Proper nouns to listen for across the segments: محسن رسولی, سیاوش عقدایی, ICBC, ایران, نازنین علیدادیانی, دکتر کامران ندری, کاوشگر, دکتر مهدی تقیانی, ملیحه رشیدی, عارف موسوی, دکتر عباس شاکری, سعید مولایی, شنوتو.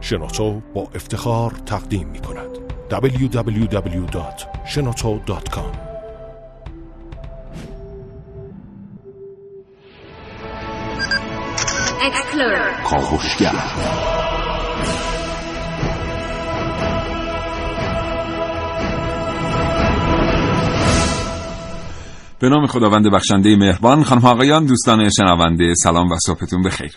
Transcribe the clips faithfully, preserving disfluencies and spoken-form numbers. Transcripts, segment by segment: شنوتو با افتخار تقدیم می کند دبلیو دبلیو دبلیو دات شنوتو دات کام. کاوشگر به نام خداوند بخشنده مهربان. خانم ها آقایان، دوستان شنونده، سلام و صبحتون بخیر.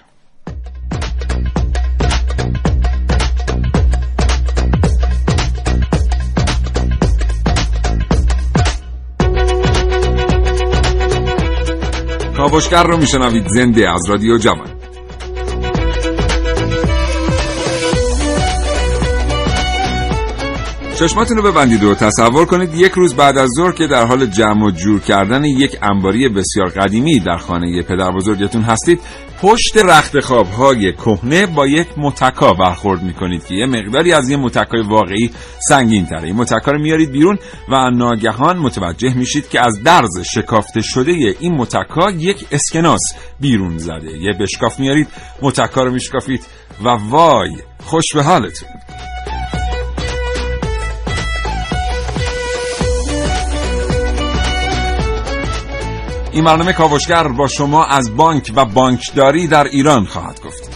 کاوشگر رو میشنوید زنده از رادیو جوان. چشماتون رو ببندید و تصور کنید یک روز بعد از ظهر که در حال جمع و جور کردن یک انباری بسیار قدیمی در خانه پدر بزرگتون هستید، پشت رخت خواب‌های کهنه با یک متکا برخورد می‌کنید که یه مقداری از یه متکای واقعی سنگین‌تره. این متکا رو میارید بیرون و ناگهان متوجه میشید که از درز شکافته شده این متکا یک اسکناس بیرون زده. یه بشکاف میارید، متکا رو میشکافید و وای خوش به حالتون. این برنامه کاوشگر با شما از بانک و بانکداری در ایران خواهد گفت.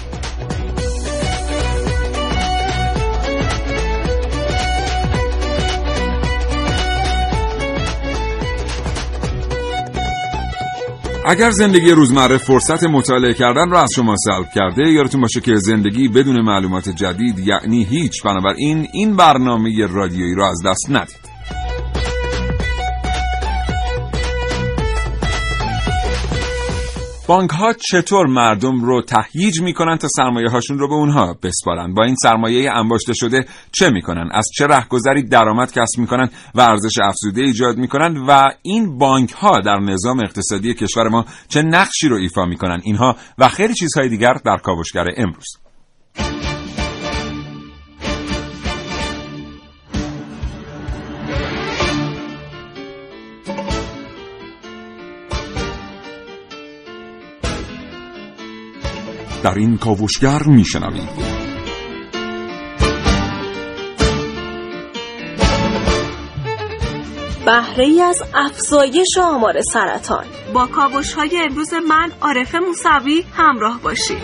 اگر زندگی روزمره فرصت مطالعه کردن را از شما سلب کرده، یادتون باشه که زندگی بدون معلومات جدید یعنی هیچ. بنابراین این برنامه رادیویی را از دست ندید. بانک ها چطور مردم رو تهییج میکنن تا سرمایه هاشون رو به اونها بسپارن؟ با این سرمایه انباشته شده چه میکنن؟ از چه رهگذری درآمد کسب میکنن و ارزش افزوده ایجاد میکنن؟ و این بانک ها در نظام اقتصادی کشور ما چه نقشی رو ایفا میکنن؟ اینها و خیلی چیزهای دیگر در کاوشگر امروز. در این کاوشگر میشنوید بهره‌ای از افزایش آمار سرطان. با کاوش‌های امروز من عارف موسوی همراه باشید.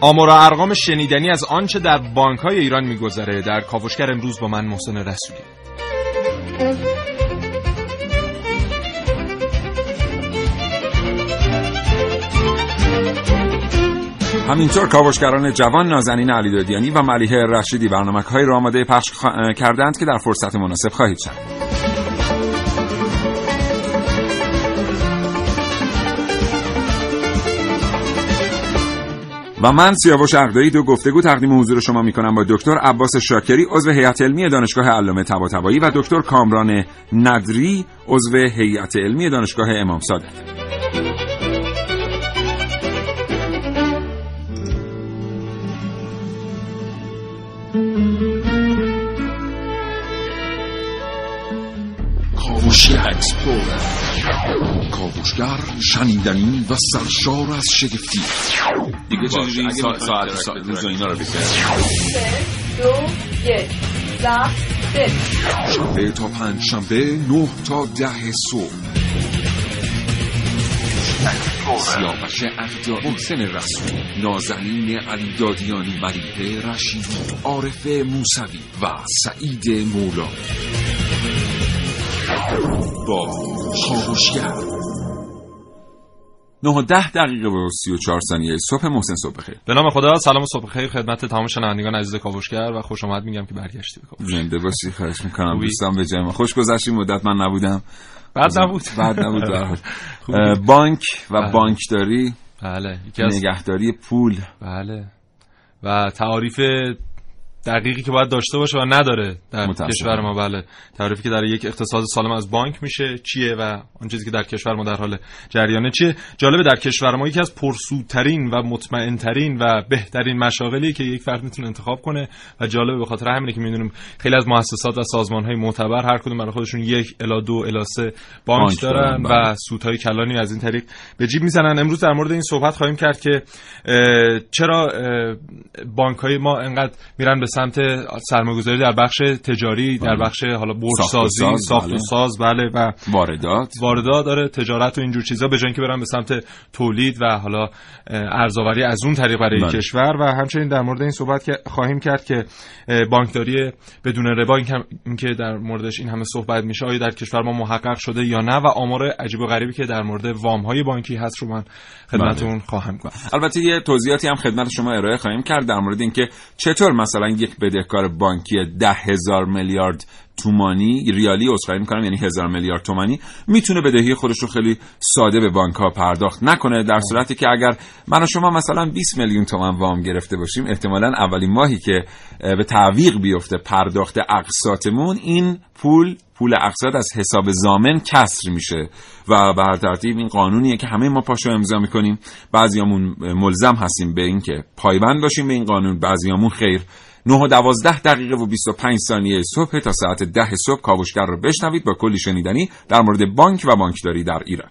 آمار و ارقام شنیدنی از آنچه در بانک‌های ایران می‌گذره در کاوشگر امروز با من محسن رسولی. همینطور کاوشگران جوان نازنین علیدادیانی و ملیحه رشیدی برنامه‌های را آماده پخش خ... کردند که در فرصت مناسب خواهید شنید. و من سیاوش عقدایی دو گفتگو تقدیم حضور شما می‌کنم با دکتر عباس شاکری، عضو هیئت علمی دانشگاه علامه طباطبایی، و دکتر کامران ندری، عضو هیئت علمی دانشگاه امام صادق. کاوشگر شنیدنی و سرشار از شگفتی. دیگه چجوری ساعت ساعت روز و اینا رو بگیریم؟ سه دو یک شنبه تا پنج شنبه نه تا ده صبح. سیاوش عقدایی، محسن رسولی، نازنین علیدادیانی، ملیحه رشیدی، عارف موسوی و سعید مولایی با کاوشگر. نه و ده دقیقه و سی و چهار ثانیه صبح. محسن صبح بخیر. به نام خدا. سلام و صبح بخیر خدمت تمام شنوندگان عزیز کاوشگر و خوش آمد میگم که برگشتی به کاوشگر. زنده باشی. خواهش میکنم دوستان. به جای ما خوش گذشتی. مدت من نبودم. بعد نبود بعد نبود در بانک و بله. بانکداری، بله، یکی از نگهداری پول، بله، و تعاریف دقیقی که باید داشته باشه و نداره در کشور ما. بله، تعریفی که در یک اقتصاد سالم از بانک میشه چیه و اون چیزی که در کشور ما در حال جریانه چیه. جالبه در کشور ما یکی از پرسودترین و مطمئنترین و بهترین مشاغلی که یک فرد میتونه انتخاب کنه و جالبه به خاطر همینه که میدونیم خیلی از مؤسسات و سازمانهای معتبر هر کدوم برای خودشون یک الی دو الی سه بانک دارن و سودهای کلانی از این طریق به جیب میزنن. امروز در مورد این صحبت خواهیم کرد که چرا بانک‌های ما انقدر میرن به سمت سرمایه‌گذاری در بخش تجاری، بله. در بخش حالا بورس‌سازی، ساخت و ساز، بله، و واردات واردات داره، تجارت و اینجور چیزا، به جای اینکه برن به سمت تولید و حالا ارزآوری از اون طریق برای بله. کشور. و همچنین در مورد این صحبت که خواهیم کرد که بانکداری بدون ربا، این که در موردش این همه صحبت میشه، آیا در کشور ما محقق شده یا نه، و آمار عجیب و غریبی که در مورد وام‌های بانکی هست رو من خدمتتون خواهم گفت. البته یه توضیحاتی هم خدمت شما ارائه خواهیم کرد در مورد اینکه چطور مثلا یک بدهکار بانکی ده هزار میلیارد تومانی ریالی اسخای میکنم یعنی هزار میلیارد تومانی میتونه بدهی خودش رو خیلی ساده به بانک ها پرداخت نکنه، در صورتی که اگر من و شما مثلا بیست میلیون تومان وام گرفته باشیم، احتمالاً اولین ماهی که به تعویق بیفته پرداخت اقساطمون، این پول پول اقساط از حساب زامن کسر میشه و به هر ترتیب این قانونیه که همه ما پاشو امضا میکنیم. بعضیامون ملزم هستیم به این که پایبند باشیم به این قانون، بعضیامون خیر. نه و دوازده دقیقه و بیست و پنج ثانیه صبح تا ساعت ده صبح کاوشگر رو بشنوید با کلی شنیدنی در مورد بانک و بانکداری در ایران.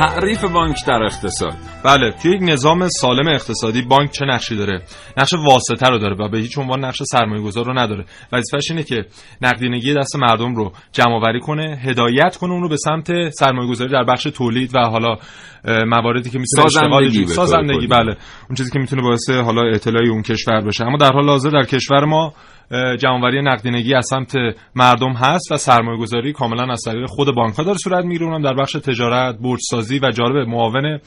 تعریف بانک در اقتصاد. بله، توی یک نظام سالم اقتصادی بانک چه نقشی داره؟ نقش واسطه رو داره و به هیچ عنوان نقش سرمایه‌گذار رو نداره. وظیفه‌ش اینه که نقدینگی دست مردم رو جمع‌آوری کنه، هدایت کنه اون رو به سمت سرمایه‌گذاری در بخش تولید و حالا مواردی که میشه سازندگی, سازندگی بله، اون چیزی که میتونه باعث حالا اطلاعی اون کشور بشه. اما در حال حاضر در کشور ما جمع‌آوری نقدینگی از سمت مردم هست و سرمایه‌گذاری کاملا از طریق خود بانک‌ها داره صورت میگیره، اونم در بخش تجارت، بورس‌سازی. و جالب، معاون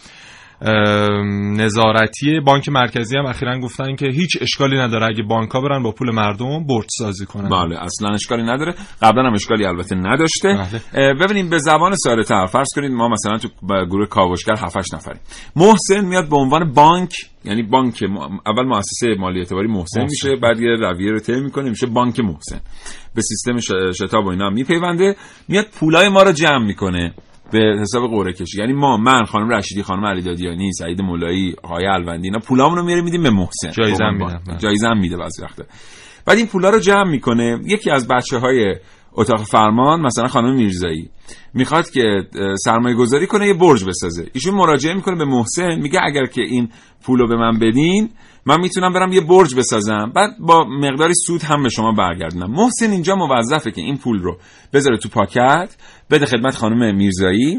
نظارتی بانک مرکزی هم اخیراً گفتن که هیچ اشکالی نداره اگه بانک‌ها برن با پول مردم بورس‌سازی کنن. بله، اصلاً اشکالی نداره. قبلا هم اشکالی البته نداشته. بله. ببینیم به زبان ساده‌تر فرض کنید ما مثلا تو گروه کاوشگر هفت هشت نفریم. محسن میاد به عنوان بانک، یعنی بانک اول مؤسسه مالی اعتباری محسن, محسن میشه، بعد یه رویه رو طی میکنه میشه بانک محسن. به سیستم شتاب و اینا میپیونده، میاد پولای ما رو جمع میکنه به حساب قرعه کشی. یعنی ما من خانم رشیدی، خانم علیدادیانی، سعید مولایی، آقای الوندی، اینا پولامون رو میاره میدیم به محسن، جایزه میده جایزه میده بعضی وقتا. بعد این پولا رو جمع میکنه، یکی از بچه‌های اتاق فرمان مثلا خانم میرزایی میخواد که سرمایه گذاری کنه یه برج بسازه، ایشون مراجعه میکنه به محسن میگه اگر که این پولو به من بدین من میتونم برم یه برج بسازم، بعد با مقداری سود هم به شما برگردونم. محسن اینجا موظفه که این پول رو بذاره تو پاکت بده خدمت خانم میرزایی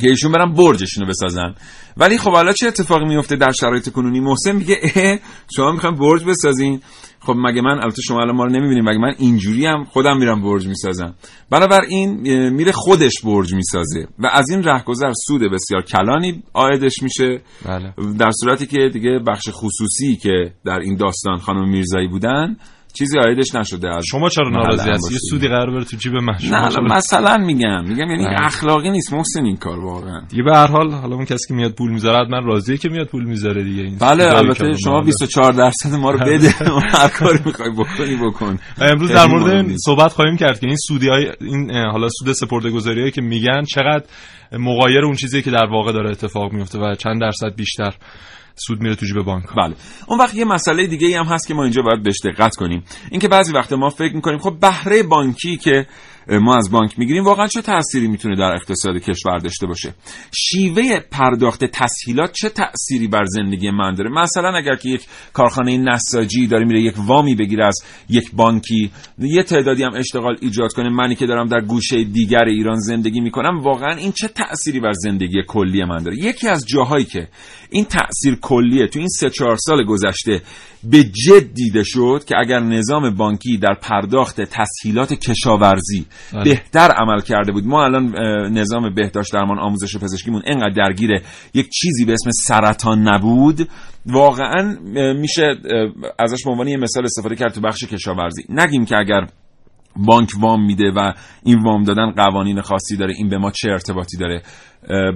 که ایشون برن برجشون رو بسازن. ولی خب حالا چه اتفاقی میفته در شرایط کنونی؟ محسن میگه اه شما میخواین برج بسازین، خب مگه من، البته شما الان ما رو نمیبینین، مگه من اینجوری هم خودم میرم برج میسازم. بنابراین میره خودش برج میسازه و از این رهگذر سود بسیار کلانی عایدش میشه. بله. در صورتی که دیگه بخش خصوصی که در این داستان خانم میرزایی بودن چیزی عایدش نشده. از شما چرا ناراضی هستی؟ یه سودی قرار بره تو جیب مشروع مثلا میگم میگم یعنی نه. اخلاقی نیست محسن این کار واقعا. دیگه به هر حال حالا اون کسی که میاد پول میذاره من راضیه که میاد پول میذاره دیگه این. بله، البته شما بیست و چهار درصد ما رو بده هر کاری میخوای بکنی بکن. امروز در مورد این صحبت خواهیم کرد که این سودیای این حالا سود سپرده‌گذاریایی که میگن چقدر مغایر اون چیزیه که در واقع داره اتفاق میفته و چند درصد بیشتر سود میره تو جیب بانک. بله. اون وقت یه مسئله دیگه ای هم هست که ما اینجا باید بهش دقت کنیم، اینکه بعضی وقت ما فکر میکنیم خب بهره بانکی که ما از بانک میگیریم واقعا چه تأثیری میتونه در اقتصاد کشور داشته باشه؟ شیوه پرداخت تسهیلات چه تأثیری بر زندگی من داره؟ مثلا اگر که یک کارخانه نساجی داره میره یک وامی بگیره از یک بانکی، یه تعدادی هم اشتغال ایجاد کنه، منی که دارم در گوشه دیگر ایران زندگی میکنم، واقعا این چه تأثیری بر زندگی کلی من داره؟ یکی از جاهایی که این تأثیر کلیه تو این سه چهار سال گذشته به جد دیده شد که اگر نظام بانکی در پرداخت تسهیلات کشاورزی آه. بهتر عمل کرده بود، ما الان نظام بهداشت درمان آموزش و پزشکیمون اینقدر درگیره یک چیزی به اسم سرطان نبود، واقعا میشه ازش به عنوان یه مثال استفاده کرد تو بخش کشاورزی. نگیم که اگر بانک وام میده و این وام دادن قوانین خاصی داره، این به ما چه ارتباطی داره.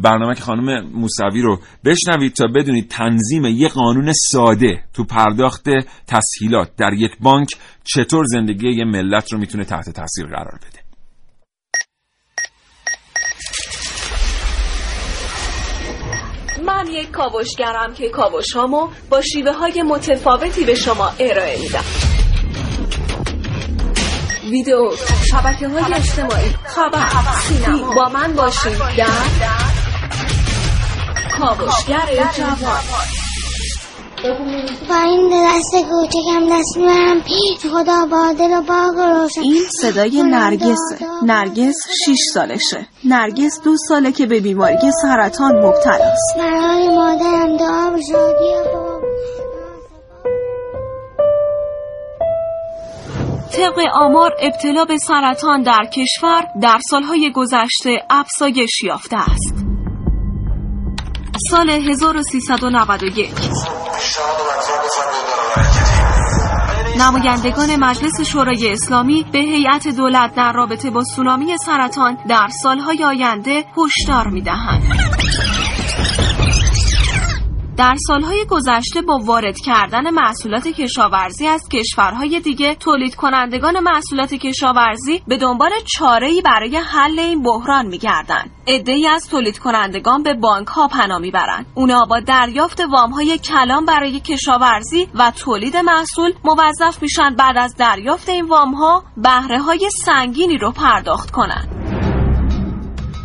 برنامه که خانم موسوی رو بشنوید تا بدونید تنظیم یک قانون ساده تو پرداخت تسهیلات در یک بانک چطور زندگی یک ملت رو میتونه تحت تاثیر قرار بده. من یک کاوشگرم که کاوش‌هامو با شیوه‌های متفاوتی به شما ارائه میدم. ویدیو، شبکه‌های اجتماعی، خبر، سینما. با من باشید در کاوشگر جوان. با این دست کوچکم دست می‌برم پیش خدا، بادل و باغ روشن. این صدای نرگسه. نرگس شش سالشه. نرگس دو ساله که به بیماری سرطان مبتلاست. برای مادرم دعا و شادی و بابا. طبق آمار ابتلا به سرطان در کشور در سالهای گذشته افزایش یافته است. سال هزار و سیصد و نود و یک نمایندگان مجلس شورای اسلامی به هیئت دولت در رابطه با سونامی سرطان در سالهای آینده هشدار می‌دهند. در سالهای گذشته با وارد کردن محصولات کشاورزی از کشورهای دیگه، تولید کنندگان محصولات کشاورزی به دنبال چاره‌ای برای حل این بحران می‌گردند. عده‌ای از تولید کنندگان به بانک‌ها پناه می‌برند. اونها با دریافت وام‌های کلان برای کشاورزی و تولید محصول موظف میشن بعد از دریافت این وام‌ها بهره‌های سنگینی رو پرداخت کنند.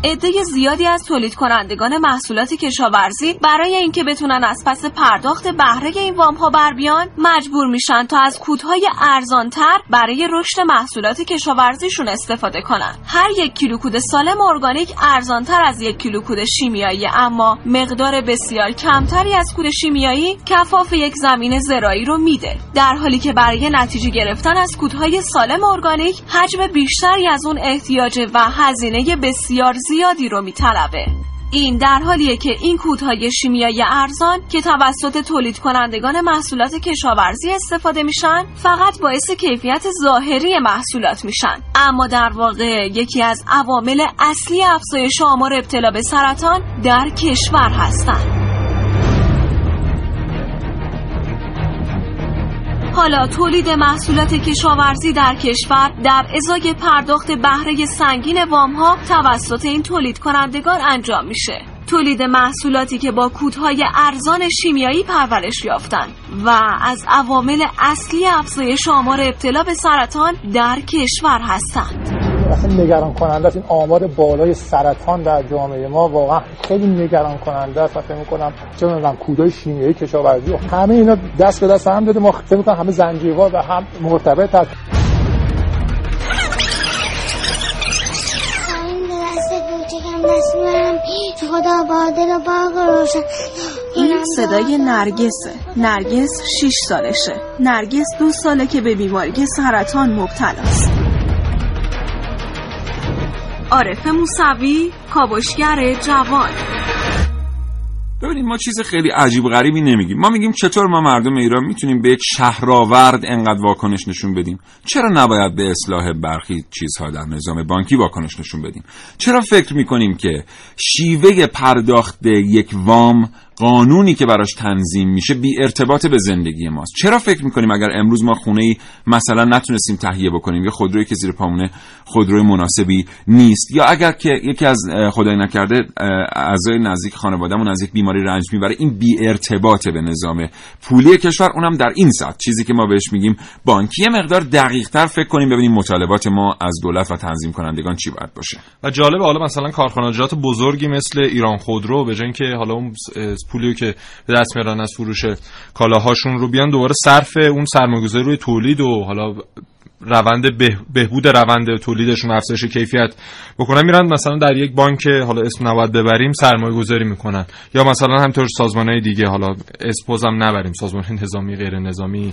عده زیادی از تولید کنندگان محصولات کشاورزی برای اینکه بتونن از پس پرداخت بهره این وام ها بر بیان، مجبور میشن تا از کودهای ارزانتر برای رشد محصولات کشاورزیشون استفاده کنن. هر یک کیلو کود سالم ارگانیک ارزانتر از یک کیلو کود شیمیایی، اما مقدار بسیار کمتری از کود شیمیایی کفاف یک زمین زراعی رو میده، در حالی که برای نتیجه گرفتن از کودهای سالم ارگانیک حجم بیشتری از اون احتیاج و هزینه بسیار زیادی رو میطلبه. این در حالیه که این کودهای شیمیایی ارزان که توسط تولید کنندگان محصولات کشاورزی استفاده میشن فقط باعث کیفیت ظاهری محصولات میشن، اما در واقع یکی از عوامل اصلی افزایش آمار ابتلا به سرطان در کشور هستن. حالا تولید محصولات کشاورزی در کشور در ازای پرداخت بهره سنگین وام‌ها توسط این تولید کنندگان انجام میشه. تولید محصولاتی که با کودهای ارزان شیمیایی پرورش یافتن و از عوامل اصلی افزایش آمار ابتلا به سرطان در کشور هستند. اصلا نگران کننده است این آمار بالای سرطان در جامعه ما، واقعا خیلی نگران کننده است. فکر می‌کنم چه می‌دونم کودهای شیمیایی کشاورزی و همه اینا دست به دست هم داده، ما فکر می‌کنم همه زنجیروار و هم مرتبط هست. این صدای نرگسه. نرگس شش سالشه. نرگس دو ساله که به بیماری سرطان مبتلاست. عارف موسوی، کاوشگر جوان. ببینید ما چیز خیلی عجیب غریبی نمیگیم. ما میگیم چطور ما مردم ایران میتونیم به یک شهرآورد انقدر واکنش نشون بدیم؟ چرا نباید به اصلاح برخی چیزها در نظام بانکی واکنش نشون بدیم؟ چرا فکر میکنیم که شیوه پرداخت یک وام قانونی که براش تنظیم میشه بی ارتباط به زندگی ماست. چرا فکر میکنیم اگر امروز ما خونه‌ای مثلا نتونستیم تهیه بکنیم یا خودرویی که زیر پامونه خودروی مناسبی نیست، یا اگر که یکی از خدای نکرده اعضای نزدیک خانوادهمون از یک بیماری رنج میبره، این بی ارتباط به نظام پولی کشور، اونم در این سطح چیزی که ما بهش میگیم بانکی، مقدار دقیق‌تر فکر کنیم ببینیم مطالبات ما از دولت و تنظیم کنندگان چی باید باشه. و جالب، حالا مثلا کارخانجات بزرگی مثل ایران خودرو به جای اینکه حالا اون پولی که به دست میارن از فروش کالاهاشون رو بیان دوباره صرف اون سرمایه‌گذاری روی تولید و حالا روند به بهبود روند تولیدشون، افزایش کیفیت بکنن، میرن مثلا در یک بانک حالا اسم نباید ببریم سرمایه گذاری میکنن، یا مثلا همینطور سازمانهای دیگه، حالا اسپوز هم نبریم، سازمان نظامی، غیر نظامی،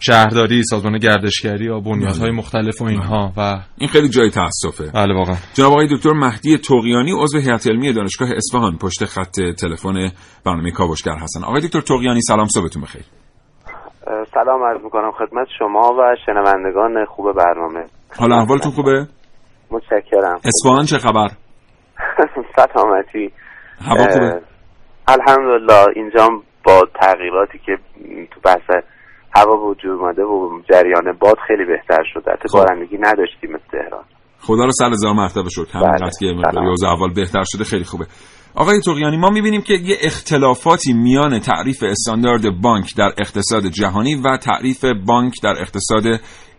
شهرداری، سازمان گردشگری یا بنیادهای مختلف و اینها. و این خیلی جای تأسفه. بله واقعا. جناب آقای دکتر مهدی تقیانی عضو هیئت علمی دانشگاه اصفهان پشت خط تلفن برنامه کاوشگر هستن. آقای دکتر تقیانی سلام، صبحتون بخیر. سلام عرض میکنم خدمت شما و شنوندگان خوب برنامه. حالا احوالتون خوبه؟ متشکرم. اصفهان چه خبر؟ سلامتی. هوا خوبه؟ الحمدلله. اینجا با تغییراتی که تو بحث هوا وجود اومده و جریان باد خیلی بهتر شده. حتی بارندگی نداشتیم مثل تهران. خدا رو سر هزار مرتبه شد. همین قضیه مقدار یوز اول بهتر شده، خیلی خوبه. آقای تقیانی، ما می‌بینیم که یه اختلافاتی میان تعریف استاندارد بانک در اقتصاد جهانی و تعریف بانک در اقتصاد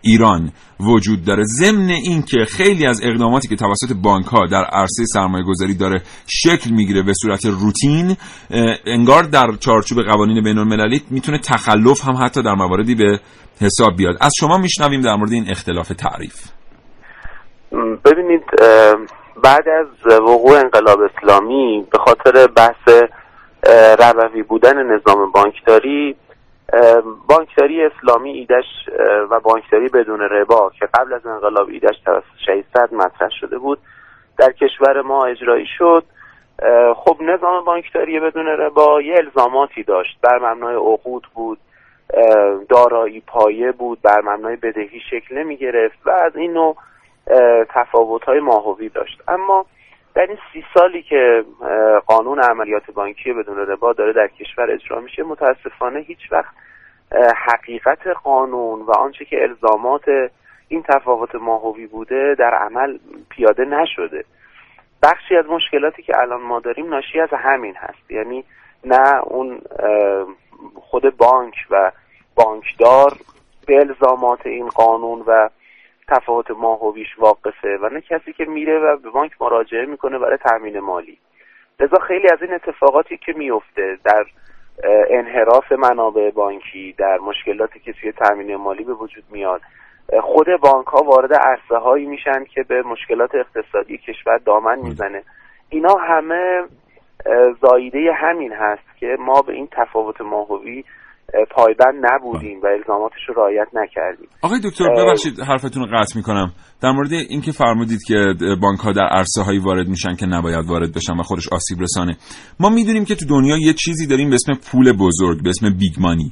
ایران وجود داره. ضمن این که خیلی از اقداماتی که توسط بانک‌ها در عرصه سرمایه‌گذاری داره شکل میگیره به صورت روتین، انگار در چارچوب قوانین بین‌المللی میتونه تخلف هم حتی در مواردی به حساب بیاد. از شما میشنویم در مورد این اختلاف تعریف. ببینید، بعد از وقوع انقلاب اسلامی به خاطر بحث ربوی بودن نظام بانکداری، بانکداری اسلامی ایدش و بانکداری بدون ربا که قبل از انقلاب ایدش توسط شیخ سعد مطرح شده بود در کشور ما اجرایی شد. خب نظام بانکداری بدون ربا یه الزاماتی داشت، بر مبنای عقود بود، دارایی پایه بود، بر مبنای بدهی شکل نمی گرفت و از این نوع تفاوت‌های ماهوی داشت. اما در این سی سالی که قانون عملیات بانکی بدون ربا داره در کشور اجرا میشه، متاسفانه هیچ وقت حقیقت قانون و آنچه که الزامات این تفاوت ماهوی بوده در عمل پیاده نشده. بخشی از مشکلاتی که الان ما داریم ناشی از همین هست، یعنی نه اون خود بانک و بانکدار به الزامات این قانون و تفاوت ماهویش واقفه و نه کسی که میره و به بانک مراجعه میکنه برای تامین مالی. لذا خیلی از این اتفاقاتی که میفته در انحراف منابع بانکی، در مشکلاتی که توی تامین مالی به وجود میاد، خود بانک ها وارد عرصه هایی میشن که به مشکلات اقتصادی کشور دامن میزنه. اینا همه زاییده همین هست که ما به این تفاوت ماهوی پایبند نبودیم با. و الزاماتش رو رعایت نکردیم. آقای دکتر ببخشید حرفتون رو قطع میکنم. در مورد این که فرمودید که بانک ها در عرصه هایی وارد میشن که نباید وارد بشن و خودش آسیب رسانه، ما میدونیم که تو دنیا یه چیزی داریم به اسم پول بزرگ، به اسم بیگ مانی.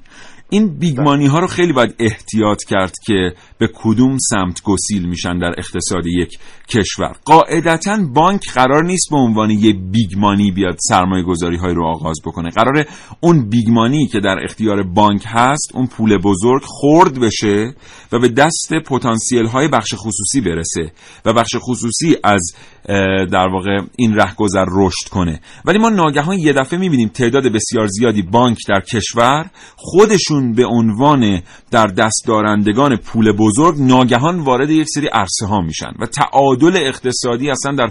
این بیگ مانی ها رو خیلی باید احتیاط کرد که به کدوم سمت گسیل میشن در اقتصاد یک کشور. قاعدتاً بانک قرار نیست به عنوان یه بیگ مانی بیاد سرمایه گذاری های رو آغاز بکنه. قراره اون بیگ مانی که در اختیار بانک هست، اون پول بزرگ، خرد بشه و به دست پتانسیل های بخش خصوصی برسه و بخش خصوصی از در واقع این رهگذر رشد کنه. ولی ما ناگهان یه دفعه میبینیم تعداد بسیار زیادی بانک در کشور خودشون به عنوان در دست دارندگان پول بزرگ ناگهان وارد یک سری عرصه ها میشن و تعادل اقتصادی اصلا در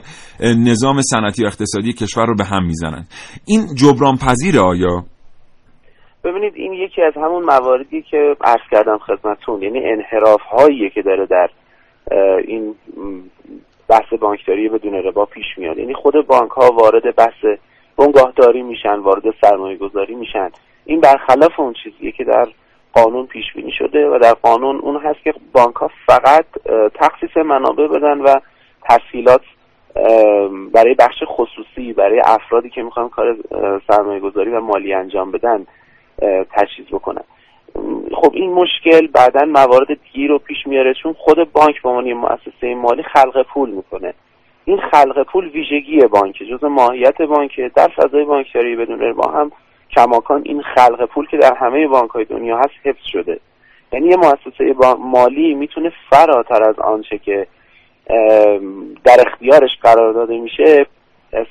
نظام صنعتی و اقتصادی کشور رو به هم میزنن. این جبران پذیره آیا؟ ببینید، این یکی از همون مواردی که عرض کردم خدمتتون، یعنی انحراف هایی که داره در این بحث بانکداری بدون ربا پیش میاد. یعنی خود بانک ها وارد بحث بنگاهداری میشن، وارد سرمایه گذاری میشن. این برخلاف اون چیزیه که در قانون پیش بینی شده و در قانون اون هست که بانک ها فقط تخصیص منابع بدن و تسهیلات برای بخش خصوصی، برای افرادی که میخوان کار سرمایه گذاری و مالی انجام بدن تجهیز بکنن. خب این مشکل بعدن موارد دیگه رو پیش میاره، چون خود بانک به عنوان مؤسسه مالی خلق پول میکنه. این خلق پول ویژگی بانکه، جزء ماهیت بانکه. در فضای بانکداری بدون ربا هم کماکان این خلق پول که در همه بانک‌های دنیا هست حفظ شده. یعنی یه مؤسسه مالی میتونه فراتر از آنچه که در اختیارش قرار داده میشه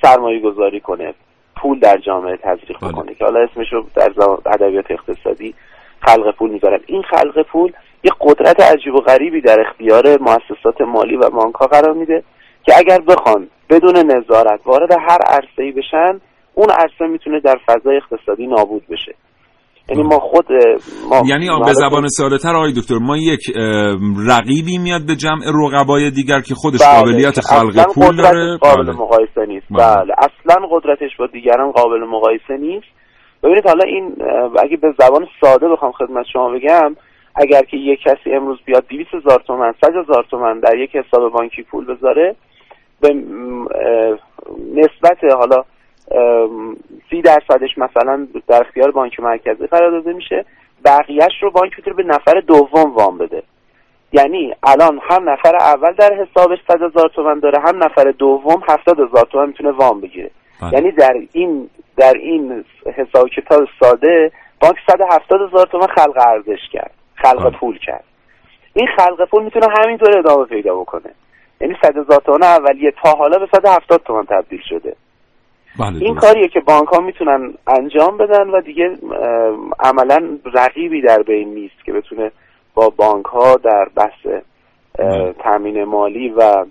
سرمایه گذاری کنه، پول در جامعه تزریق بکنه که حالا اسمش رو در ادبیات اقتصادی خلق پول میذارن. این خلق پول یه قدرت عجیب و غریبی در اختیار مؤسسات مالی و بانک‌ها قرار میده که اگر بخوان بدون نظارت وارد هر عرصه‌ای بشن، اون عرصه میتونه در فضای اقتصادی نابود بشه. یعنی ما خود ما یعنی به زبان ساده‌تر آقای دکتر ما یک رقیبی میاد به جمع رقبای دیگر که خودش بله. قابلیت خلق پول داره، قابل بله. مقایسه نیست. بله. بله اصلا قدرتش با دیگران قابل مقایسه نیست. ببینید حالا این اگه به زبان ساده بخوام خدمت شما بگم، اگر که یک کسی امروز بیاد دویست هزار تومان صد هزار تومان در یک حساب بانکی پول بذاره، به نسبت حالا سی درصدش مثلا در اختیار بانک مرکزی قرار داده میشه، بقیهش رو بانک میتونه به نفر دوم وام بده. یعنی الان هم نفر اول در حسابش صد هزار تومان داره، هم نفر دوم هفتاد هزار تومان میتونه وام بگیره. باید. یعنی در این در این حساب کتاب ساده بانک صد و هفتاد هزار تومان خلق ارزش کرد، خلق باید. پول کرد. این خلق پول میتونه همینطور ادامه پیدا بکنه. یعنی صد هزار تومان اولیه تا حالا به صد و هفتاد تومان تبدیل شده. بله این کاریه که بانک ها میتونن انجام بدن و دیگه عملا رقیبی در بین نیست که بتونه با بانک ها در بحث تامین مالی و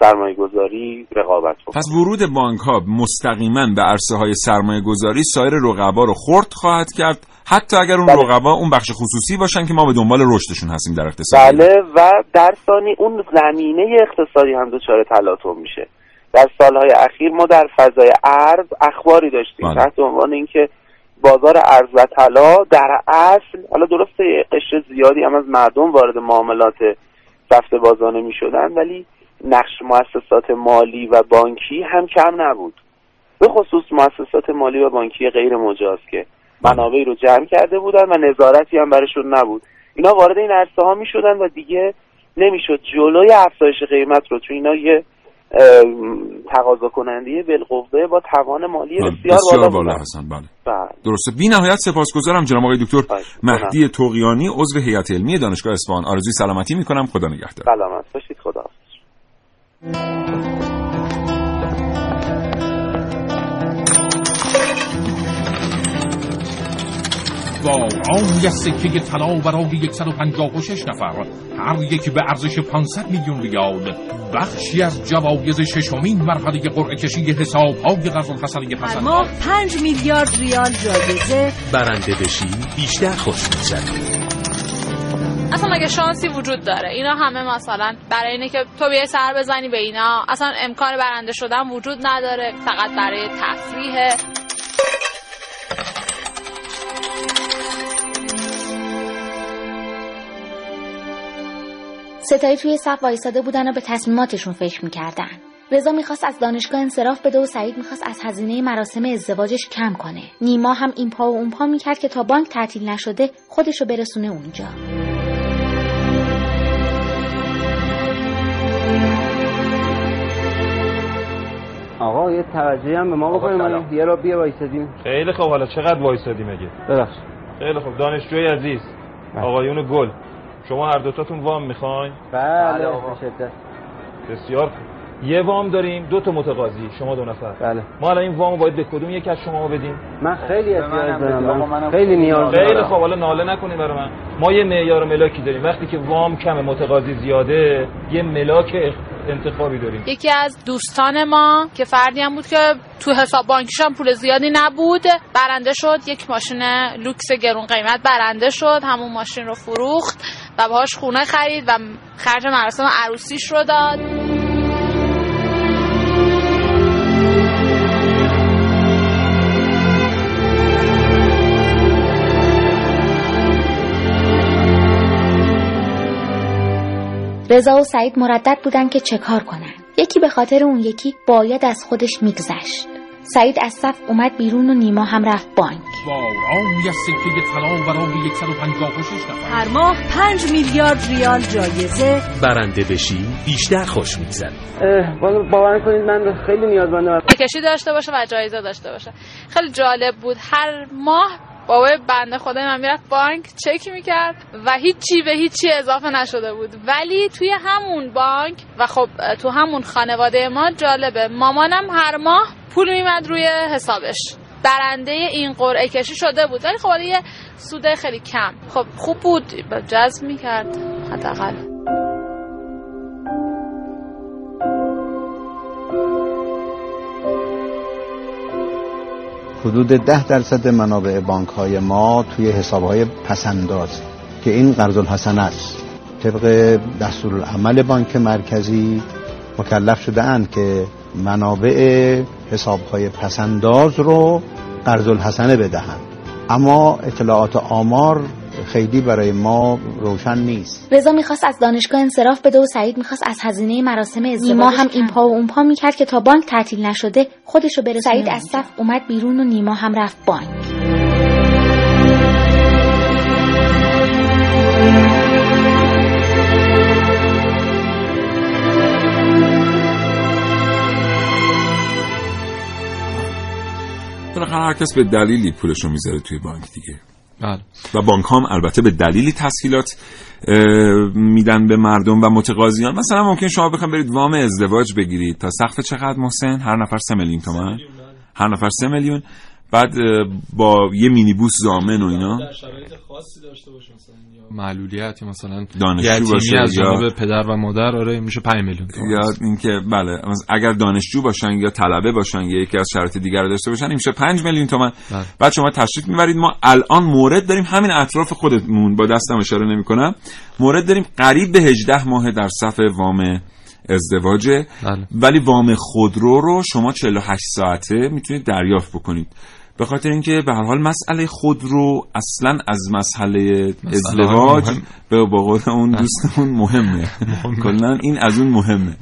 سرمایه گذاری رقابت بکنه. پس ورود بانک ها مستقیما به عرصه های سرمایه گذاری سایر رقبا رو خرد خواهد کرد، حتی اگر اون بله. رقبا اون بخش خصوصی باشن که ما به دنبال رشدشون هستیم در اقتصاد. بله و در ثانی اون زمینه اقتصادی هم دچار تلاطم میشه. در سالهای اخیر ما در فضای ارز اخباری داشتیم تحت عنوان اینکه بازار ارز و طلا در اصل، حالا درسته قشر زیادی هم از مردم وارد معاملات سفته بازانه می شدن، ولی نقش مؤسسات مالی و بانکی هم کم نبود، به خصوص مؤسسات مالی و بانکی غیر مجاز که منابعی رو جمع کرده بودن و نظارتی هم برشون نبود. اینا وارد این عرصه ها می شدن و دیگه نمی شد جلوی افزایش قیمت رو تو اینا یه تقاضا کننده بالقوه با توان مالی بله. بسیار, بسیار بالا هستند. بله. بله درسته. بی نهایت سپاسگزارم جناب آقای دکتر بله. مهدی تقیانی، عضو هیئت علمی دانشگاه اصفهان. آرزوی سلامتی میکنم. خدا نگهدار. سلامت باشید. خدا حافظ. با آن سکه طلا برای صد و پنجاه و شش نفر هر یک به ارزش پانصد میلیون ریال بخشی از جوایز ششمین مرحله قرعه کشی حساب‌های قزل‌حسنی حسن ما پنج میلیارد ریال جایزه برنده بشی بیشتر خوش می‌گذره. اصلا مگه شانسی وجود داره؟ اینا همه مثلا برای اینه که تو بیای سر بزنی به اینا اصلا امکان برنده شدن وجود نداره، فقط برای تفریحه. ستایی توی صف وایساده بودن و به تصمیماتشون فکر میکردن. رضا میخواست از دانشگاه انصراف بده و سعید میخواست از هزینه مراسم ازدواجش کم کنه. نیما هم این پا و اون پا میکرد که تا بانک تعطیل نشده خودشو برسونه اونجا. آقا یه توجهی هم به ما بکنیم، یه را بیا وایسادیم. خیلی خوب، حالا چقدر وایسادی مگه؟ ببخشید. خیلی خوب دانشجوی عزیز، آقایون گل، شما هر دوتاتون وام میخواین؟ بله آقا. بسیار یه وام داریم، دو تا متقاضی، شما دو نفر. بله. ما الان این وامو باید به کدوم یک از شما بدیم؟ من خیلی احتیاج دارم. خیلی نیاز دارم. خیلی خوب، حالا ناله نکنید برای من. ما یه معیار ملاکی داریم. وقتی که وام کمه، متقاضی زیاده، یه ملاک انتخابی داریم. یکی از دوستان ما که فردی هم بود که تو حساب بانکیش هم پول زیادی نبود، برنده شد. یک ماشین لوکس گرون قیمت برنده شد. همون ماشین رو فروخت و باهاش خونه خرید و خرج مراسم عروسیش رو داد. رضا و سعید مردد بودن که چه کار کنن. یکی به خاطر اون یکی باید از خودش میگذشت. سعید از صف اومد بیرون و نیما هم رفت بانک. باران یک سکه طلا برای صد و پنجاه و شش نفر. هر ماه پنج میلیارد ریال جایزه. برنده بشی بیشتر خوش می‌گذره. باور کنید من خیلی نیازمندم. بکشی داشته باشم و جایزه داشته باشم. خیلی جالب بود. هر ماه بابای بنده خدای من میرفت بانک چک میکرد و هیچی به هیچی اضافه نشده بود، ولی توی همون بانک و خب تو همون خانواده ما جالبه مامانم هر ماه پول میمد روی حسابش، برنده این قرعه کشی شده بود، ولی خب یه سود خیلی کم. خب خوب بود، جذب میکرد حداقل. حدود ده درصد منابع بانک‌های ما توی حساب‌های پس‌انداز که این قرض‌الحسنه است. طبق دستورالعمل بانک مرکزی مکلف شده‌اند که منابع حساب‌های پس‌انداز رو قرض‌الحسنه بدهند. اما اطلاعات آمار خیلی برای ما روشن نیست. رضا میخواست از دانشگاه انصراف بده و سعید میخواست از هزینه مراسم ازدواج. نیما هم این پا و اون پا میکرد که تا بانک تعطیل نشده خودشو برسونه. سعید از صف اومد بیرون و نیما هم رفت بانک. هر کس به دلیلی پولشو میذاره توی بانک دیگه. بله. و بانک هم البته به دلیلی تسهیلات میدن به مردم و متقاضیان. مثلا ممکن شما بخواید برید وام ازدواج بگیرید تا سقف چقدر محسن؟ هر نفر سه میلیون تومان. هر نفر سه میلیون، بعد با یه مینیبوس ضامن و اینا. در شرایط خاصی داشته باشه، مثلا معلولیتی مثلا دانشجو باشه از جانب پدر و مادر، آره میشه پنج میلیون تومان. یا اینکه بله اگر دانشجو باشن یا طلبه باشن یا یکی از شرایط دیگر رو داشته باشن این میشه پنج میلیون تومان. بله. بعد شما تشریف میبرید، ما الان مورد داریم همین اطراف خودمون، با دستم اشاره نمی‌کنم، مورد داریم قریب به هجده ماه در صف وام ازدواجه. بله. ولی وام خودرو رو شما چهل و هشت ساعته میتونید دریافت بکنید، به خاطر اینکه به هر حال مسئله خودرو اصلا از مسئله ازدواج به قول اون دوستمون مهمه، کلا این از اون مهمه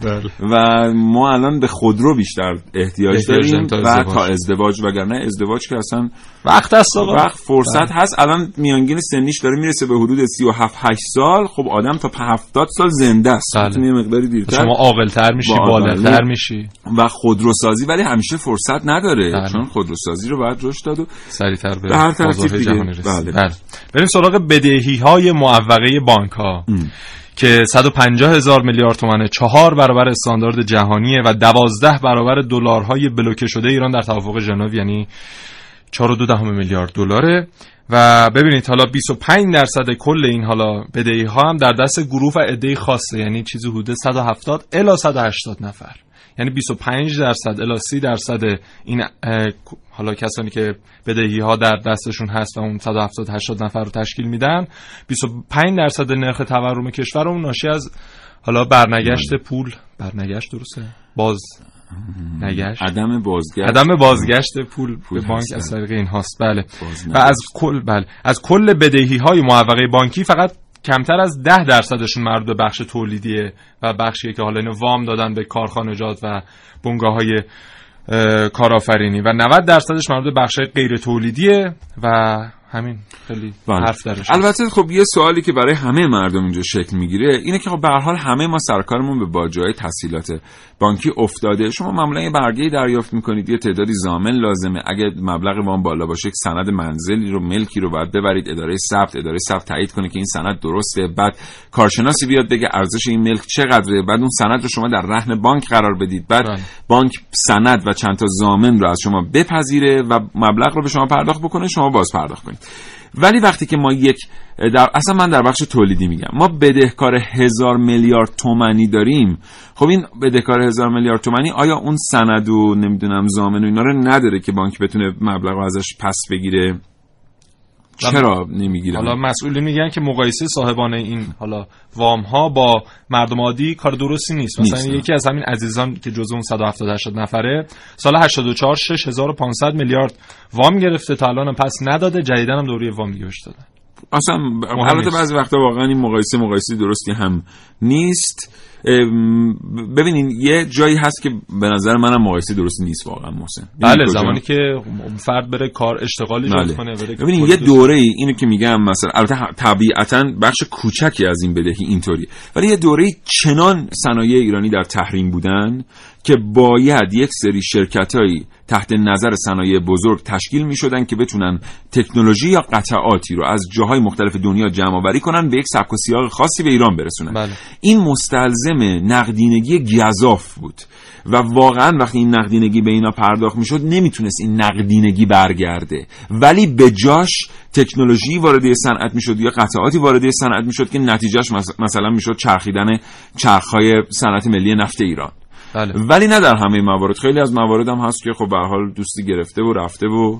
و ما الان به خودرو بیشتر احتیاج داریم و تا ازدواج، وگرنه ازدواج که اصلا وقت است، وقت فرصت هست. الان میانگین سنیش داره میرسه به حدود سی و هفت هشت سال. خب آدم تا هفتاد سال زنده است، یه مقداری دیرتر شما عاقل‌تر میشی، بالاتر میشی و خودرو سازی ولی همیشه فرصت نداره، چون خودرو سازی رو بعد روش داد و سریعتر به هر طرفی جهان رسید. بله. بله. بریم سراغ بدهی‌های معوقه بانک‌ها که صد و پنجاه هزار میلیارد تومان، چهار برابر استاندارد جهانیه و دوازده برابر دلارهای بلوکه شده ایران در توافق ژنو، یعنی چهار و دو دهم میلیارد دلاره. و ببینید حالا بیست و پنج درصد کل این حالا بدهی‌ها هم در دست گروه و عده خاصه، یعنی چیزی حدود صد و هفتاد الی صد و هشتاد نفر، یعنی بیست و پنج درصد الی سی درصد این حالا کسانی که بدهی‌ها در دستشون هست و اون صد و هفتاد هشتاد نفر رو تشکیل میدن. بیست و پنج درصد نرخ تورم کشور اون ناشی از حالا برنگشت پول، برنگشت درسته، باز نگشت، عدم بازگشت عدم بازگشت پول به بانک هستن. از طریق این هاست. بله. و از کل بله از کل بدهی‌های معوقه بانکی فقط کمتر از ده درصدشون مربوط به بخش تولیدیه و بخشیه که حالا اینو وام دادن به کارخانجات و بنگاه‌های کارآفرینی و نود درصدش مربوط به بخشای غیر تولیدیه و همین خیلی بله. حرف درش. البته خب یه سوالی که برای همه مردم اینجا شکل میگیره اینه که خب به هر حال همه ما سرکارمون به باجای تسهیلات بانکی افتاده. شما معمولا یه برگه دریافت میکنید، یه تعدادی ضامن لازمه، اگه مبلغ وام بالا باشه یک سند منزلی رو، ملکی رو باید ببرید اداره ثبت، اداره ثبت تایید کنه که این سند درسته، بعد کارشناسی بیاد بگه ارزش این ملک چقدره، بعد اون سند رو شما در رهن بانک قرار بدید، بعد بله. بانک سند و چند تا ضامن رو از شما بپذیره و مبلغ رو به شما پرداخت بکنه، شما باز پرداخت کنید. ولی وقتی که ما یک در اصلا من در بخش تولیدی میگم، ما بدهکار هزار میلیارد تومانی داریم. خب این بدهکار هزار میلیارد تومانی آیا اون سند و نمیدونم ضامن و اینا رو نداره که بانک بتونه مبلغ رو ازش پس بگیره؟ چرا نمیگیرن؟ حالا مسئولین میگن که مقایسه صاحبان این حالا وام ها با مردم عادی کار درستی نیست. مثلا نیست. یکی از همین عزیزان که جزو اون صد و هفتاد هشتاد نفره سال هشتاد و چهار شش هزار و پانصد میلیارد وام گرفته، تا الان هم پس نداده، جدیدن هم دوره وام دیگه بهش دادن. اصلا البته بعضی وقتا واقعا این مقایسه مقایسه درستی هم نیست. ببینین یه جایی هست که به نظر منم مقایسه درستی نیست واقعا محسن. بله زمانی که فرد بره کار اشتغال ایجاد کنه. ببینین یه دوره‌ای اینو که میگم مثلا البته طبیعتاً بخش کوچکی از این بدهی اینطوری، ولی یه دوره‌ای چنان صنایع ایرانی در تحریم بودن که باید یک سری شرکت‌هایی تحت نظر صنایع بزرگ تشکیل می‌شدن که بتونن تکنولوژی یا قطعاتی رو از جاهای مختلف دنیا جمع‌آوری کنن به یک سبک و سیاق خاصی به ایران برسونن. بله. این مستلزم نقدینگی گزاف بود و واقعاً وقتی این نقدینگی به اینا پرداخت می‌شد نمیتونست این نقدینگی برگرده، ولی به جاش تکنولوژی وارد صنعت می‌شد یا قطعاتی وارد صنعت می‌شد که نتیجهش مثلا می‌شد چرخیدن چرخ‌های صنعت ملی نفت ایران. بله. ولی نه در همه موارد، خیلی از موارد هم هست که خب به هر حال دوستی گرفته و رفته و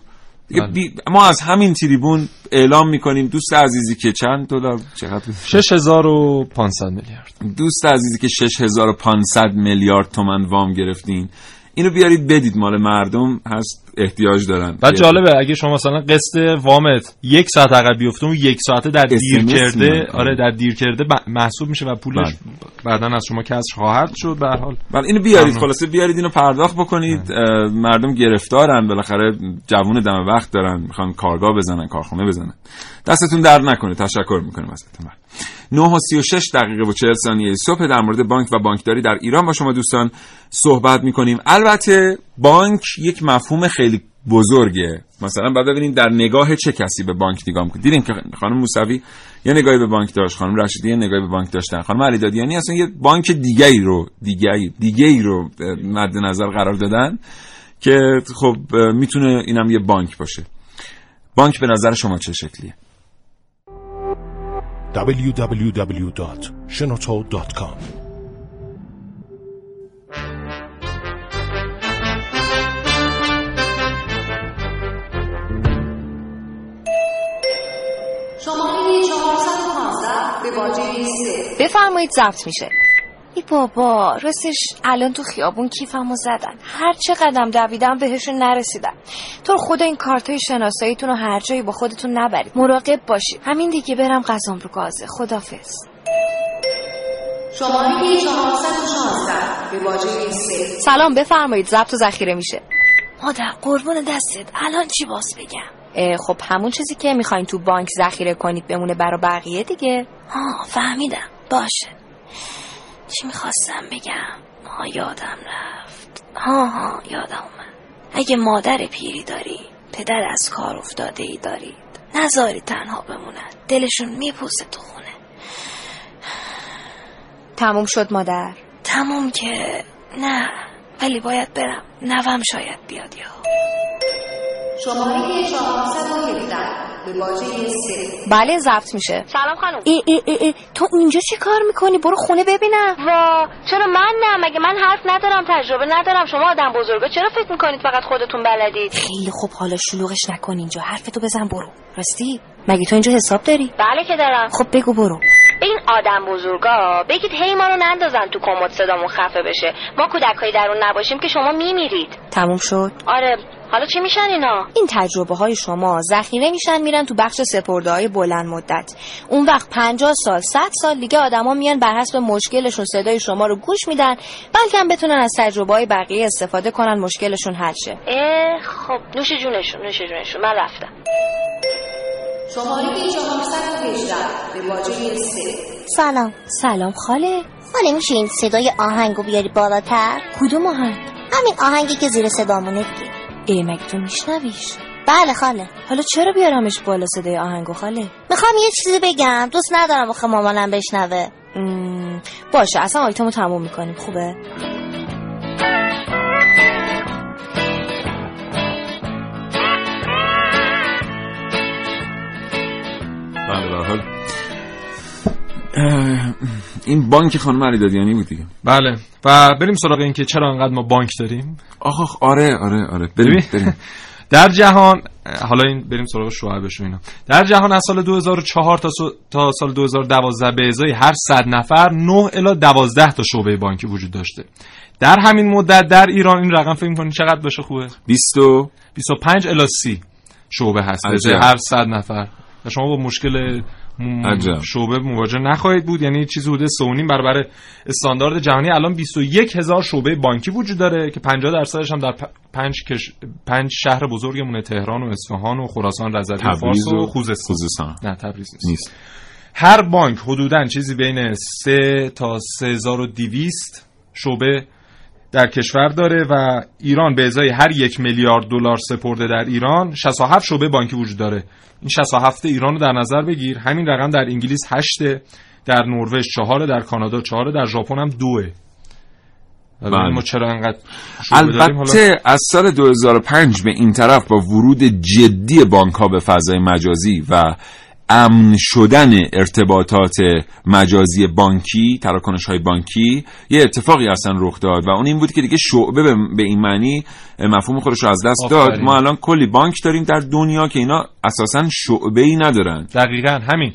بله. بی... ما از همین تریبون اعلام میکنیم دوست عزیزی که چند دلار چقدر شش هزار و پانصد میلیارد دوست عزیزی که شش هزار و پانصد میلیارد تومان وام گرفتین اینو بیارید بدید مال مردم هست احتیاج دارن. بعد جالبه اگه شما مثلا قسط وامت یک ساعت عقب بیفتون یک ساعته در دیر کرده، آره در دیر کرده محسوب میشه و پولش بعدن از شما کسر خواهد شد به هر حال. ولی اینو بیارید خلاصه بیارید اینو پرداخت بکنید. مردم گرفتارن بالاخره، جوون دم وقت دارن، میخوان کارگاه بزنن، کارخونه بزنن. دستتون درد نکنه. تشکر میکنم ازتون. نه و سی و شش دقیقه و چهل ثانیه صبح در مورد بانک و بانکداری در ایران با شما دوستان صحبت میکنیم. البته بانک یک مفهوم خیلی بزرگه، مثلا بعد ببینیم در نگاه چه کسی به بانک نگاه میکنه. دیدیم که خانم موسوی یه نگاهی به بانک داشت، خانم رشیدی یه نگاهی به بانک داشتن، خانم علیدادیانی اصلا یه بانک دیگه‌ای رو دیگه‌ای دیگه‌ای رو مد نظر قرار دادن که خب میتونه اینم یه بانک باشه. بانک به نظر شما چه شکلیه؟ دبلیو دبلیو دبلیو دات شنوتو دات کام شماره چهارصد و پانزده به باجه سه بفرمایید ضبط میشه. ای بابا راستش الان تو خیابون کیفمو زدن، هر چه قدم دویدم بهش نرسیدم. تو خدا این کارتای شناساییتون رو هر جایی با خودتون نبرید، مراقب باشید. همین دیگه برم غذام رو گازه. خدافظ. شماره چهارصد و شانزده به واژه سه سلام بفرمایید ضبط و ذخیره میشه. مادر قربون دستت الان چی باز بگم؟ خب همون چیزی که میخواین تو بانک ذخیره کنید بمونه برا بقیه دیگه. ها فهمیدم باشه. چی میخواستم بگم؟ ها یادم رفت. ها ها یادم اومد. اگه مادر پیری داری، پدر از کار افتاده ای دارید، نذاری تنها بمونن، دلشون میپوسه تو خونه. تموم شد مادر؟ تموم که نه، ولی باید برم، نوم شاید بیاد. یا شماره چهارصد و هفده به واژه سه بله ضبط میشه. سلام خانم. ای ای ای ای تو اینجا چی کار میکنی؟ برو خونه ببینم. وا چرا من نه؟ مگه من حرف ندارم، تجربه ندارم؟ شما آدم بزرگا چرا فکر میکنید فقط خودتون بلدید؟ خیلی خوب حالا شلوغش نکن، اینجا حرفتو بزن برو. راستی مگه تو اینجا حساب داری؟ بله که دارم. خب بگو برو. این آدم بزرگا بگید هی ما رو نندازن تو کمد صدامون خفه بشه، ما کودکای درون نباشیم که شما میمیرید. تموم شد؟ آره. حالا چی میشن اینا؟ این تجربه های شما ذخیره میشن، میرن تو بخش سپرده های بلند مدت. اون وقت پنجاه سال صد سال دیگه آدما میان بر حسب مشکلشون صدای شما رو گوش میدن، بلکه هم بتونن از تجربه های بقیه استفاده کنن مشکلشون حل شه. خب نوش جونشون نوش جونشون. من رفتم. شماره چهارصد و هجده به واژه سه سلام. سلام خاله. خاله میشه این صدای آهنگو بیاری بالاتر؟ کدوم آهنگ؟ همین آهنگی که زیر صدامونه دیگه. ای مگه تو میشنویش؟ بله خاله. حالا چرا بیارمش بالا صدای آهنگو خاله؟ میخوام یه چیزی بگم، دوست ندارم آخه مامانم بشنوه. مم. باشه اصلا آیتمو تموم میکنیم. خوبه؟ این بانک خانم علیدادیانی بود دیگه. بله و بریم سراغ این که چرا انقدر ما بانک داریم. آخ آره آره آره بریم بریم. در جهان حالا این بریم سراغ شعبش و اینا. در جهان از سال دو هزار و چهار تا تا سال دو هزار و دوازده به ازای هر صد نفر نه الی دوازده تا شعبه بانکی وجود داشته. در همین مدت در ایران این رقم فکر می‌کنید چقدر باشه؟ خوبه بیست و بیست و پنج الی سی شعبه هست به ازای هر صد نفر. و شما با مشکل م... شعبه مواجه نخواهید بود. یعنی چیزی حدود سه و نیم برابر استاندارد جهانی. الان بیست و یک هزار شعبه بانکی وجود داره که پنجاه درصدش هم در پنج کش... پنج شهر بزرگمونه، تهران و اصفهان و خراسان رضوی و فارس و خوزستان. خوزستان نه تبریز نیست, نیست. هر بانک حدوداً چیزی بین سه تا سه هزار و دویست شعبه در کشور داره و ایران به ازای هر یک میلیارد دلار سپرده در ایران شصت و هفت شعبه بانکی وجود داره. این شصت و هفت ایران رو در نظر بگیر. همین رقم در انگلیس هشت، در نروژ چهار، در کانادا چهار، در ژاپن هم دو. ما چرا انقدر البته از سال دو هزار و پنج به این طرف با ورود جدی بانک‌ها به فضای مجازی و امن شدن ارتباطات مجازی بانکی، تراکنش‌های بانکی، یه اتفاقی اصلا رخ داد و اون این بود که دیگه شعبه به این معنی مفهوم خودش رو از دست داد. آفرین. ما الان کلی بانک داریم در دنیا که اینا اساسا شعبه‌ای ندارن. دقیقاً همین.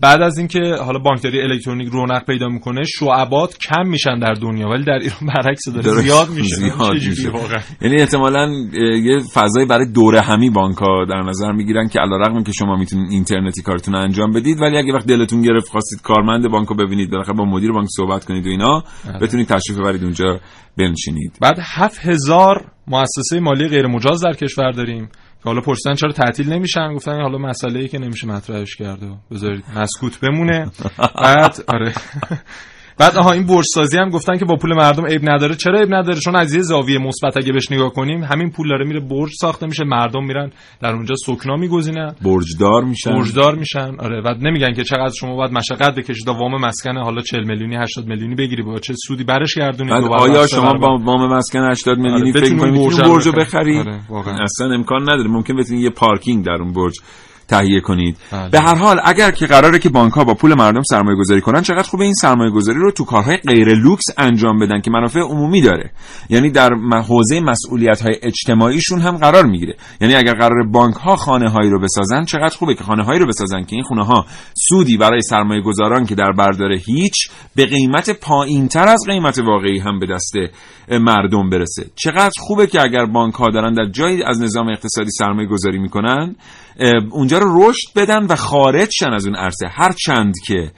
بعد از اینکه حالا بانکداری الکترونیک رونق پیدا میکنه، شعبات کم میشن در دنیا، ولی در ایران برعکس داره، داره زیاد میشه. یعنی احتمالاً یه فضایی برای دوره همی بانک‌ها در نظر میگیرن که علاوه بر اینکه شما میتونید اینترنتی کارتون انجام بدید، ولی اگه وقت دلتون گرفت خواستید کارمند بانکو ببینید، بالاخره با مدیر بانک صحبت کنید و اینا، بتونید تشریف ببرید اونجا بنشینید. بعد هفت هزار مؤسسه مالی غیر مجاز در کشور داریم. حالا پرسیدن چرا تعطیل نمیشن، گفتن حالا مسئله‌ای که نمیشه مطرحش کرد و بذارید مسکوت بمونه. بعد آره بعد آها این برج سازی هم گفتن که با پول مردم عیب نداره. چرا عیب نداره؟ چون از یه زاویه مثبت اگه بهش نگاه کنیم، همین پول داره میره برج ساخته میشه، مردم میرن در اونجا سکنا میگزینن، برجدار میشن برجدار میشن آره و نمیگن که چقدر شما باید مشقت بکشید. وام مسکن حالا چهل میلیونی هشتاد میلیونی بگیری، با چه سودی برش گردونید؟ آیا شما با وام مسکن هشتاد میلیونی آره، فکر می‌کنید برجو بخرید؟ آره، اصلا امکان نداره. ممکن بتونید یه پارکینگ در اون برج تهیه کنید. بله. به هر حال اگر که قراره که بانک‌ها با پول مردم سرمایه گذاری کنن، چقدر خوبه این سرمایه گذاری رو تو کارهای غیر لوکس انجام بدن که منافع عمومی داره. یعنی در حوزه مسئولیت‌های اجتماعیشون هم قرار میگیره. یعنی اگر قراره بانک‌ها خانه‌هایی رو بسازن، چقدر خوبه که خانه‌هایی رو بسازن که این خونه‌ها سودی برای سرمایه‌گذاران که در بر داره هیچ، به قیمت پایین‌تر از قیمت واقعی هم به دست مردم برسه. چقدر خوبه که اگر بانک‌ها دارن در جایی از نظام اقتصادی سرمایه‌گذاری می‌کنن، اونجا رو رشد بدن و خارج شن از اون عرصه. هر چند که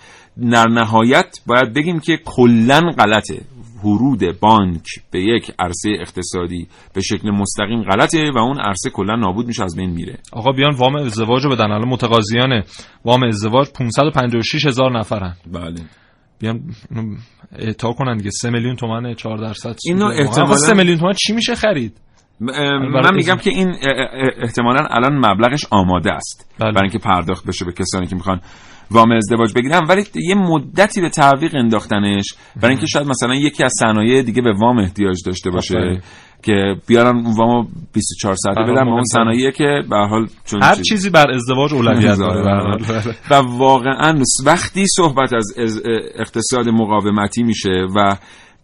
در نهایت باید بگیم که کلاً غلطه، ورود بانک به یک عرصه اقتصادی به شکل مستقیم غلطه و اون عرصه کلاً نابود میشه، از بین میره. آقا بیان وام ازدواج رو بدن. الان متقاضیان وام ازدواج پانصد و پنجاه و شش هزار نفرن. بله. بیان اعطا کنن دیگه. سه میلیون تومان چهار درصد اینو احتمالاً سه میلیون تومان چی میشه خرید؟ من میگم که این احتمالاً الان مبلغش آماده است بله. برای اینکه پرداخت بشه به کسانی که میخوان وام ازدواج بگیرن، ولی یه مدتی به تعویق انداختنش برای اینکه شاید مثلا یکی از صنایع دیگه به وام احتیاج داشته باشه آفره. که بیارن اون وامو بیست و چهار ساعته بدن. اون صنایعی که به هر حال چون هر چیز... چیزی بر ازدواج اولویت داره برحال. و واقعا وقتی صحبت از, از اقتصاد مقاومتی میشه و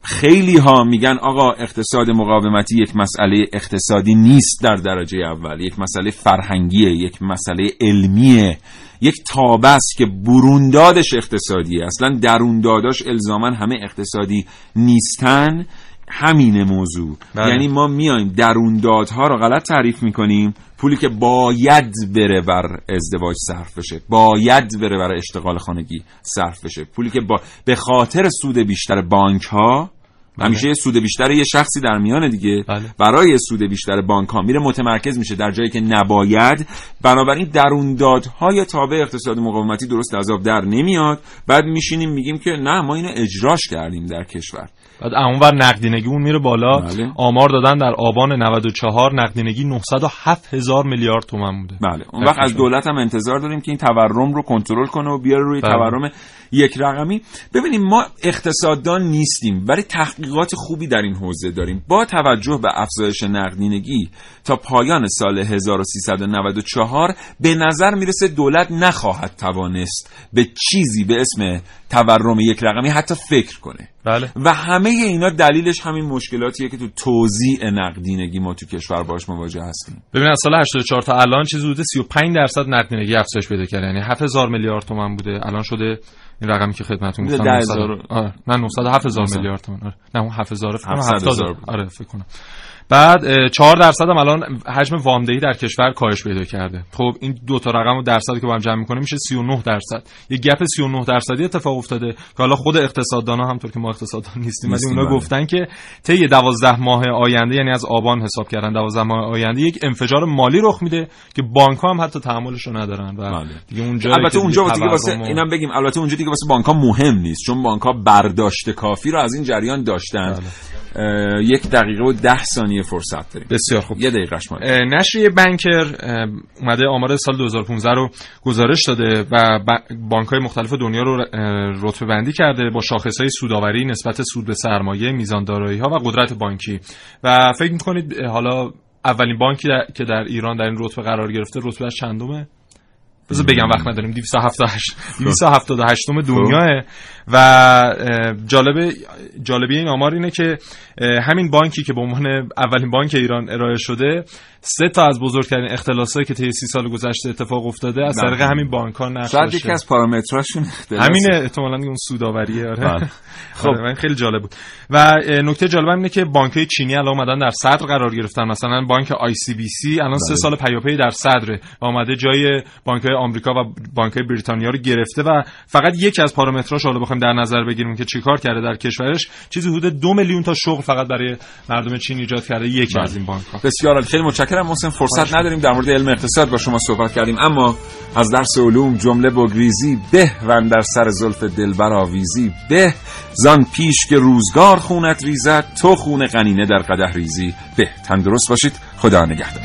خیلی ها میگن آقا اقتصاد مقاومتی یک مسئله اقتصادی نیست در درجه اول، یک مسئله فرهنگیه، یک مسئله علمیه، یک تابه است که بروندادش اقتصادیه، اصلا درونداداش الزاماً همه اقتصادی نیستن. همین موضوع بله. یعنی ما میایم دروندادها رو غلط تعریف میکنیم. پولی که باید بره بر ازدواج صرف بشه، باید بره بر اشتغال خانگی صرف بشه، پولی که با... به خاطر سود بیشتر بانک ها بله. همیشه سود بیشتر یه شخصی در میانه دیگه بله. برای سود بیشتر بانک ها میره متمرکز میشه در جایی که نباید. بنابراین دروندادهای تابع اقتصاد مقاومتی درست از آب در نمیاد. بعد میشینیم میگیم که نه ما اینو اجراش کردیم در کشور. بعد اونور نقدینگی اون میره بالا بله. آمار دادن در آبان نود و چهار نقدینگی نهصد و هفت هزار میلیارد تومان بوده. بله اون وقت از دولت هم انتظار داریم که این تورم رو کنترل کنه و بیاره روی بله. تورم یک رقمی. ببینیم ما اقتصاددان نیستیم ولی تحقیقات خوبی در این حوزه داریم. با توجه به افزایش نقدینگی تا پایان سال هزار و سیصد و نود و چهار به نظر میرسه دولت نخواهد توانست به چیزی به اسم تورم یک رقمی حتی فکر کنه بله. و همه اینا دلیلش همین مشکلاتیه که تو توزیع نقدینگی ما تو کشور باهاش مواجه هستیم. ببین از سال هشتاد و چهار تا الان چیز حدود سی و پنج درصد نقدینگی افزایش پیدا کرده، یعنی هفت هزار میلیارد تومان بوده، الان شده این رقمی که خدمتتون گفتم نه نهصد و هفت هزار میلیارد تومان آره نه اون هفت هزار فکر کنم هفتاد هزار آره فکر کنم. بعد چهار درصد هم الان حجم وامدهی در کشور کاهش پیدا کرده. خب این دو تا رقم و درصدی که با هم جمع می‌کنه میشه سی و نه درصد. یه گپ سی و نه درصدی اتفاق افتاده که حالا خود اقتصاددانا همونطور که ما اقتصاددان نیستیم ولی اونا گفتن که طی دوازده ماه آینده، یعنی از آبان حساب کردن دوازده ماه آینده، یک انفجار مالی رخ میده که بانک‌ها هم حتی تعاملشو ندارن و دیگه اونجا البته اونجا دیگه واسه اینم بگیم البته اونجا دیگه واسه بانک‌ها مهم نیست، چون بانک‌ها برداشت کافی رو از این جریان داشتن. بله. یک دقیقه و ده ثانیه فرصت داریم. بسیار خوب، یه دقیقه شما. نشریه بنکر اومده آمار سال دو هزار و پانزده رو گزارش داده و بانک‌های مختلف دنیا رو رتبه بندی کرده با شاخص‌های سودآوری، نسبت سود به سرمایه، میزان دارایی‌ها و قدرت بانکی. و فکر می‌کنید حالا اولین بانکی در... که در ایران در این رتبه قرار گرفته رتبهش چندمه؟ بذار بگم وقت نداریم. دویست و هفتاد و هشت دنیاه و جالب جالبی این آمار اینه که همین بانکی که به عنوان اولین بانک ایران ارائه شده، سه تا از بزرگترین اختلاسایی که طی سی سال گذشته اتفاق افتاده از طریق همین بانک‌ها نقش داشته. شاید یکی از پارامتراشون همینه، احتمالاً اون سوداوریه. آره. خب من خیلی جالب بود. و نکته جالب اینه که بانک‌های چینی الان اومدن در صدر قرار گرفتن. مثلا بانک آی سی بی سی الان سه سال پیاپی در صدره و اومده جای بانک‌های آمریکا و بانک‌های بریتانیا رو گرفته و فقط یکی از پارامتراشو حالا بخوایم در نظر بگیریم که چیکار کرده در کشورش، چیزی حدود دو میلیون تا شغل فقط برای مردم چین ایجاد کرده یکی از این بانک‌ها. بسیار خیلی متشکرم. محسن، فرصت نداریم در مورد علم اقتصاد با شما صحبت کردیم، اما از درس علوم جمله بگریزی به و در سر زلف دلبر آویزی به، زان پیش که روزگار خونت ریزد تو خون قنینه در قدح ریزی به. تندرست باشید، خدا نگهدار.